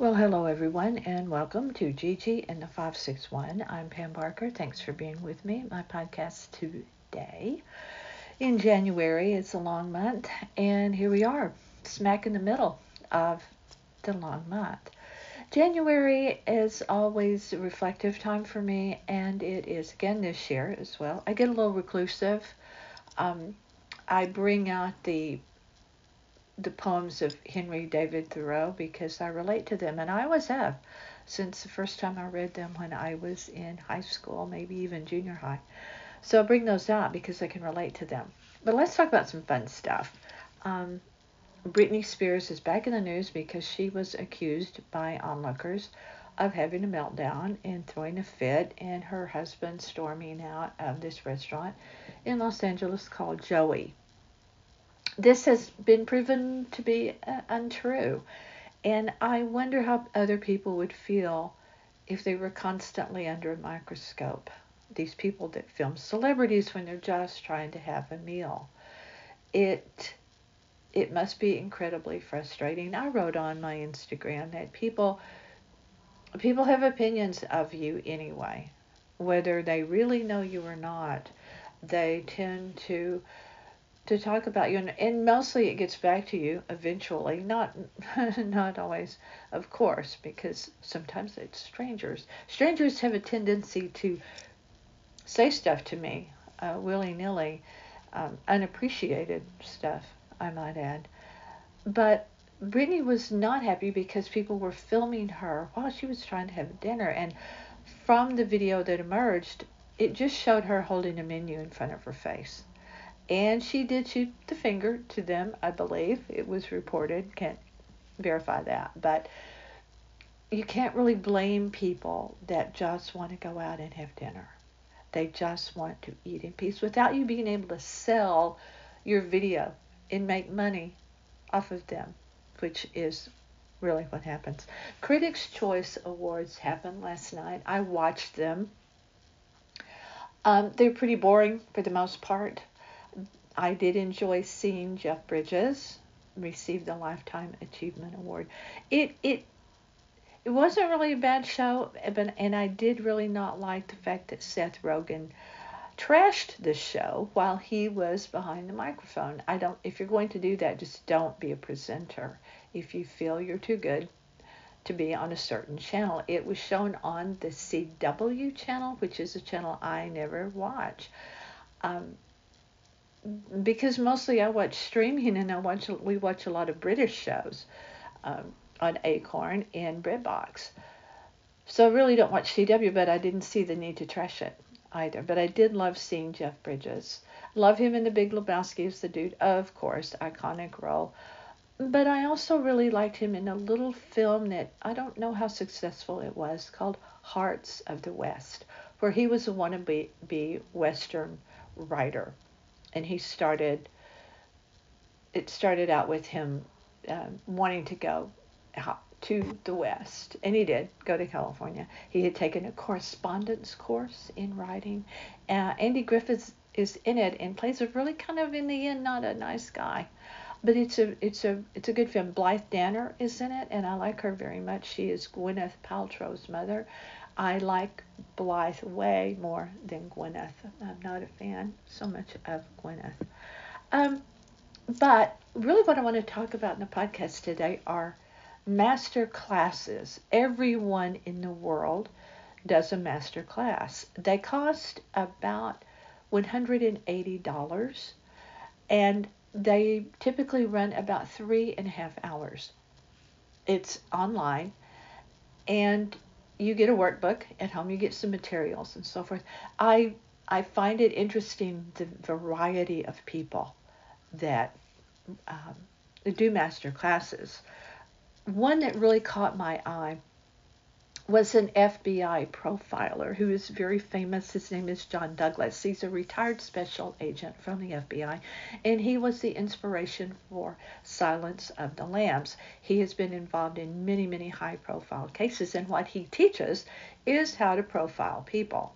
Well, hello everyone, and welcome to Gigi and the 561. I'm Pam Barker. Thanks for being with me. My podcast today in January. It's a long month, and here we are, smack in the middle of the long month. January is always a reflective time for me, and it is again this year as well. I get a little reclusive. I bring out the poems of Henry David Thoreau because I relate to them, and I always have since the first time I read them when I was in high school, maybe even junior high. So I bring those out because I can relate to them. But let's talk about some fun stuff. Britney Spears is back in the news because she was accused by onlookers of having a meltdown and throwing a fit, and her husband storming out of this restaurant in Los Angeles called Joey. This has been proven to be untrue, and I wonder how other people would feel if they were constantly under a microscope. These people that film celebrities when they're just trying to have a meal. It must be incredibly frustrating. I wrote on my Instagram that people have opinions of you anyway, whether they really know you or not. They tend to talk about you, and mostly it gets back to you eventually, not always, of course, because sometimes it's strangers. Strangers have a tendency to say stuff to me, willy-nilly, unappreciated stuff, I might add. But Britney was not happy because people were filming her while she was trying to have dinner, and from the video that emerged, it just showed her holding a menu in front of her face. And she did shoot the finger to them, I believe. It was reported. Can't verify that. But you can't really blame people that just want to go out and have dinner. They just want to eat in peace without you being able to sell your video and make money off of them, which is really what happens. Critics' Choice Awards happened last night. I watched them. They're pretty boring for the most part. I did enjoy seeing Jeff Bridges receive the Lifetime Achievement Award. It wasn't really a bad show, but, and I did really not like the fact that Seth Rogen trashed the show while he was behind the microphone. If you're going to do that, just don't be a presenter. If you feel you're too good to be on a certain channel, it was shown on the CW channel, which is a channel I never watch. Because mostly I watch streaming, and we watch a lot of British shows on Acorn and BritBox. So I really don't watch CW, but I didn't see the need to trash it either. But I did love seeing Jeff Bridges. Love him in The Big Lebowski as the dude, of course, iconic role. But I also really liked him in a little film that I don't know how successful it was, called Hearts of the West, where he was a wannabe Western writer. And it started out with him wanting to go out to the West. And he did go to California. He had taken a correspondence course in writing. Andy Griffith is in it and plays a really kind of, in the end, not a nice guy. But it's a good film. Blythe Danner is in it, and I like her very much. She is Gwyneth Paltrow's mother. I like Blythe way more than Gwyneth. I'm not a fan so much of Gwyneth. But really what I want to talk about in the podcast today are master classes. Everyone in the world does a master class. They cost about $180, and they typically run about 3.5 hours. It's online, and you get a workbook at home, you get some materials and so forth. I find it interesting, the variety of people that do master classes. One that really caught my eye was an FBI profiler who is very famous. His name is John Douglas. He's a retired special agent from the FBI, and he was the inspiration for Silence of the Lambs. He has been involved in many, many high-profile cases, and what he teaches is how to profile people.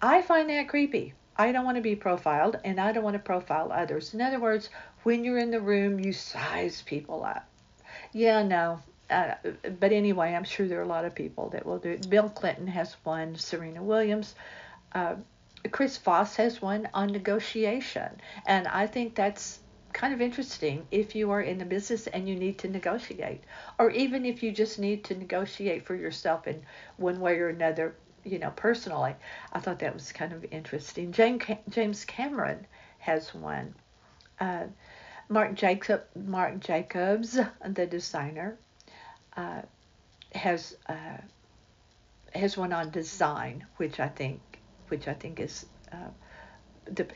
I find that creepy. I don't want to be profiled, and I don't want to profile others. In other words, when you're in the room, you size people up. Yeah, no. But anyway, I'm sure there are a lot of people that will do it. Bill Clinton has one, Serena Williams. Chris Voss has one on negotiation. And I think that's kind of interesting if you are in the business and you need to negotiate. Or even if you just need to negotiate for yourself in one way or another, you know, personally. I thought that was kind of interesting. James Cameron has one. Mark Jacobs, the designer, has one on design, which I think is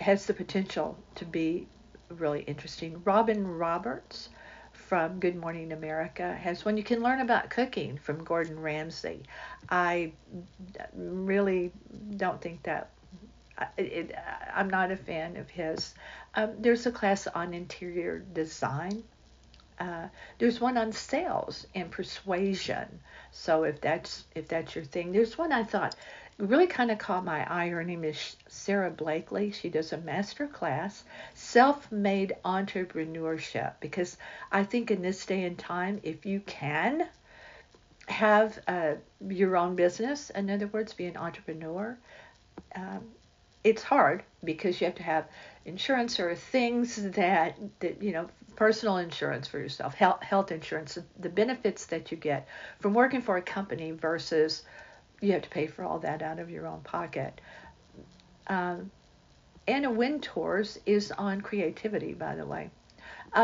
has the potential to be really interesting. Robin Roberts from Good Morning America has one. You can learn about cooking from Gordon Ramsay. I really don't think that. I'm not a fan of his. There's a class on interior design. There's one on sales and persuasion. So if that's your thing, there's one I thought really kind of caught my eye. Her name is Sarah Blakely. She does a master class, self-made entrepreneurship, because I think in this day and time, if you can have your own business, in other words, be an entrepreneur, it's hard because you have to have insurance or things that you know, personal insurance for yourself, health insurance, the benefits that you get from working for a company versus you have to pay for all that out of your own pocket. Anna Wintour's is on creativity, by the way.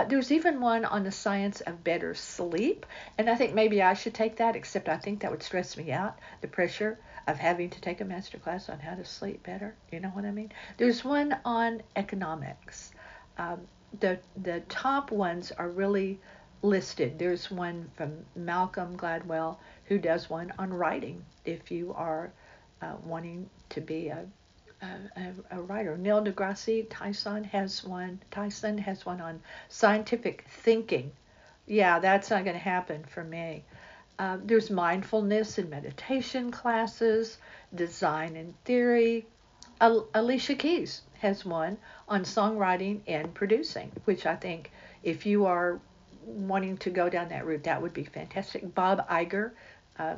There's even one on the science of better sleep, and I think maybe I should take that, except I think that would stress me out, the pressure of having to take a master class on how to sleep better. You know what I mean? There's one on economics. The top ones are really listed. There's one from Malcolm Gladwell, who does one on writing, if you are wanting to be a writer. Neil deGrasse Tyson has one on scientific thinking. Yeah, that's not going to happen for me. There's mindfulness and meditation classes, design and theory. Alicia Keys has one on songwriting and producing, which I think if you are wanting to go down that route, that would be fantastic. Bob Iger,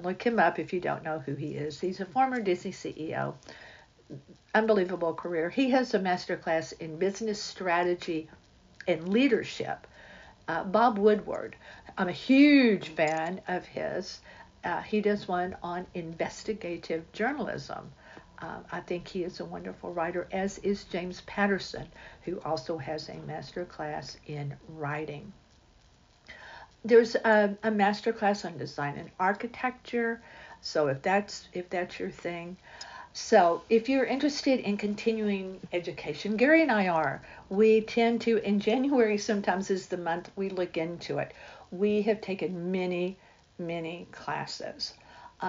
look him up if you don't know who he is. He's a former Disney CEO. Unbelievable career. He has a masterclass in business strategy and leadership. Bob Woodward, I'm a huge fan of his. He does one on investigative journalism. I think he is a wonderful writer, as is James Patterson, who also has a master class in writing. There's a master class on design and architecture, so if that's your thing. So if you're interested in continuing education, Gary and I are. We tend to, in January sometimes is the month we look into it. We have taken many, many classes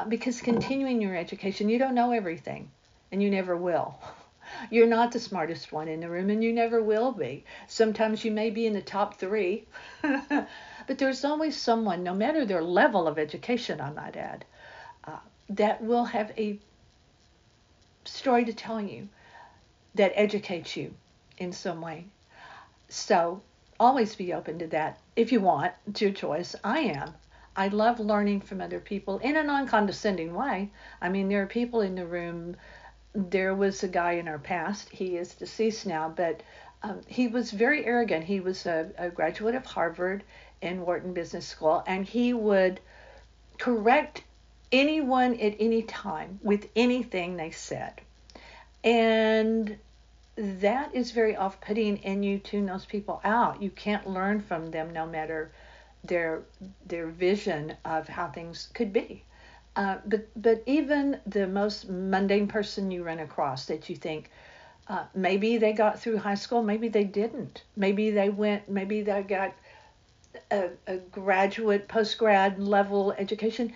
because continuing your education, you don't know everything and you never will. You're not the smartest one in the room and you never will be. Sometimes you may be in the top 3, but there's always someone, no matter their level of education, I might add, that will have a story to tell you that educates you in some way. So always be open to that if you want. It's your choice. I am. I love learning from other people in a non-condescending way. I mean, there are people in the room. There was a guy in our past. He is deceased now, but he was very arrogant. He was a graduate of Harvard and Wharton Business School, and he would correct anyone at any time with anything they said. And that is very off-putting, and you tune those people out. You can't learn from them, no matter their vision of how things could be. But even the most mundane person you run across that you think, maybe they got through high school, maybe they didn't. Maybe they got a graduate, post-grad level education.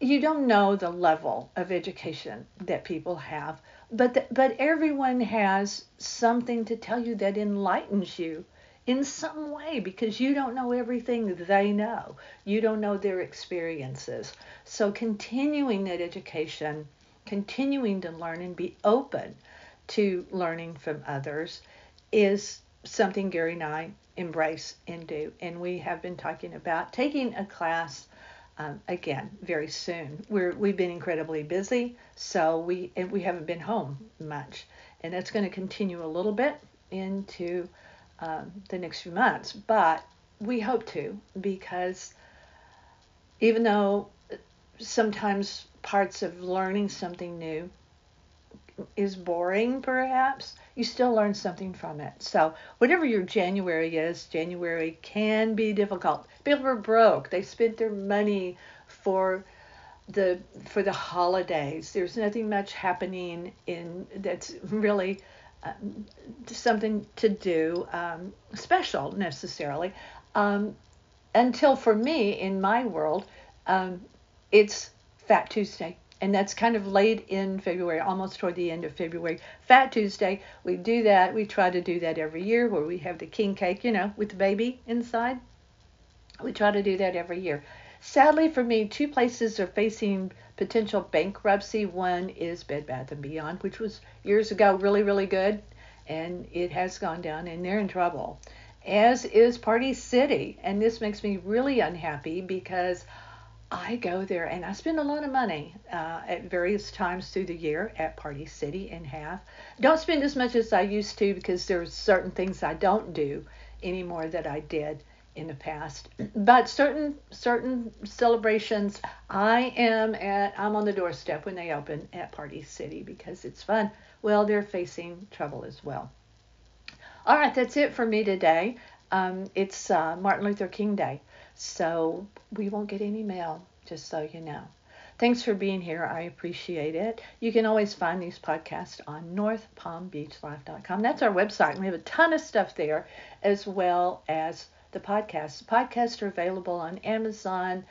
You don't know the level of education that people have, but everyone has something to tell you that enlightens you in some way, because you don't know everything they know. You don't know their experiences. So continuing that education, continuing to learn and be open to learning from others is something Gary and I embrace and do. And we have been talking about taking a class again very soon. We've been incredibly busy, so we haven't been home much. And that's going to continue a little bit into the next few months. But we hope to, because even though sometimes parts of learning something new is boring, perhaps, you still learn something from it. So whatever your January is, January can be difficult. People are broke. They spent their money for the holidays. There's nothing much happening in that's really something to do special necessarily. Until for me, in my world, it's Fat Tuesday. And that's kind of late in February, almost toward the end of February. Fat Tuesday, we do that. We try to do that every year, where we have the king cake, with the baby inside. We try to do that every year. Sadly for me, two places are facing potential bankruptcy. One is Bed Bath & Beyond, which was years ago really, really good. And it has gone down, and they're in trouble. As is Party City. And this makes me really unhappy, because I go there and I spend a lot of money at various times through the year at Party City, and have. Don't spend as much as I used to, because there are certain things I don't do anymore that I did in the past. But certain celebrations, I'm on the doorstep when they open at Party City, because it's fun. Well, they're facing trouble as well. All right, that's it for me today. It's Martin Luther King Day. So we won't get any mail, just so you know. Thanks for being here. I appreciate it. You can always find these podcasts on northpalmbeachlife.com. That's our website. We have a ton of stuff there, as well as the podcasts. Podcasts are available on Amazon,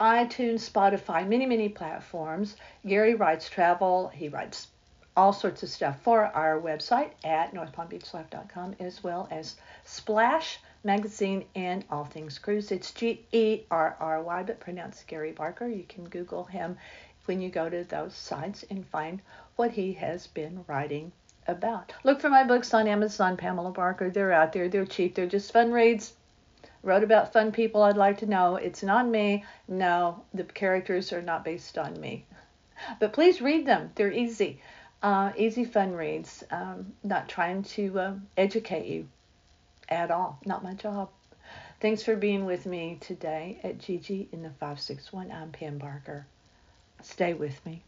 iTunes, Spotify, many, many platforms. Gary writes travel. He writes all sorts of stuff for our website at northpalmbeachlife.com, as well as Splash Magazine and All Things Cruise. It's Gerry, but pronounced Gary Barker. You can Google him when you go to those sites and find what he has been writing about. Look for my books on Amazon, Pamela Barker. They're out there. They're cheap. They're just fun reads. Wrote about fun people I'd like to know. It's not me. No, the characters are not based on me. But please read them. They're easy. Easy fun reads. Not trying to educate you at all. Not my job. Thanks for being with me today at Gigi in the 561. I'm Pam Barker. Stay with me.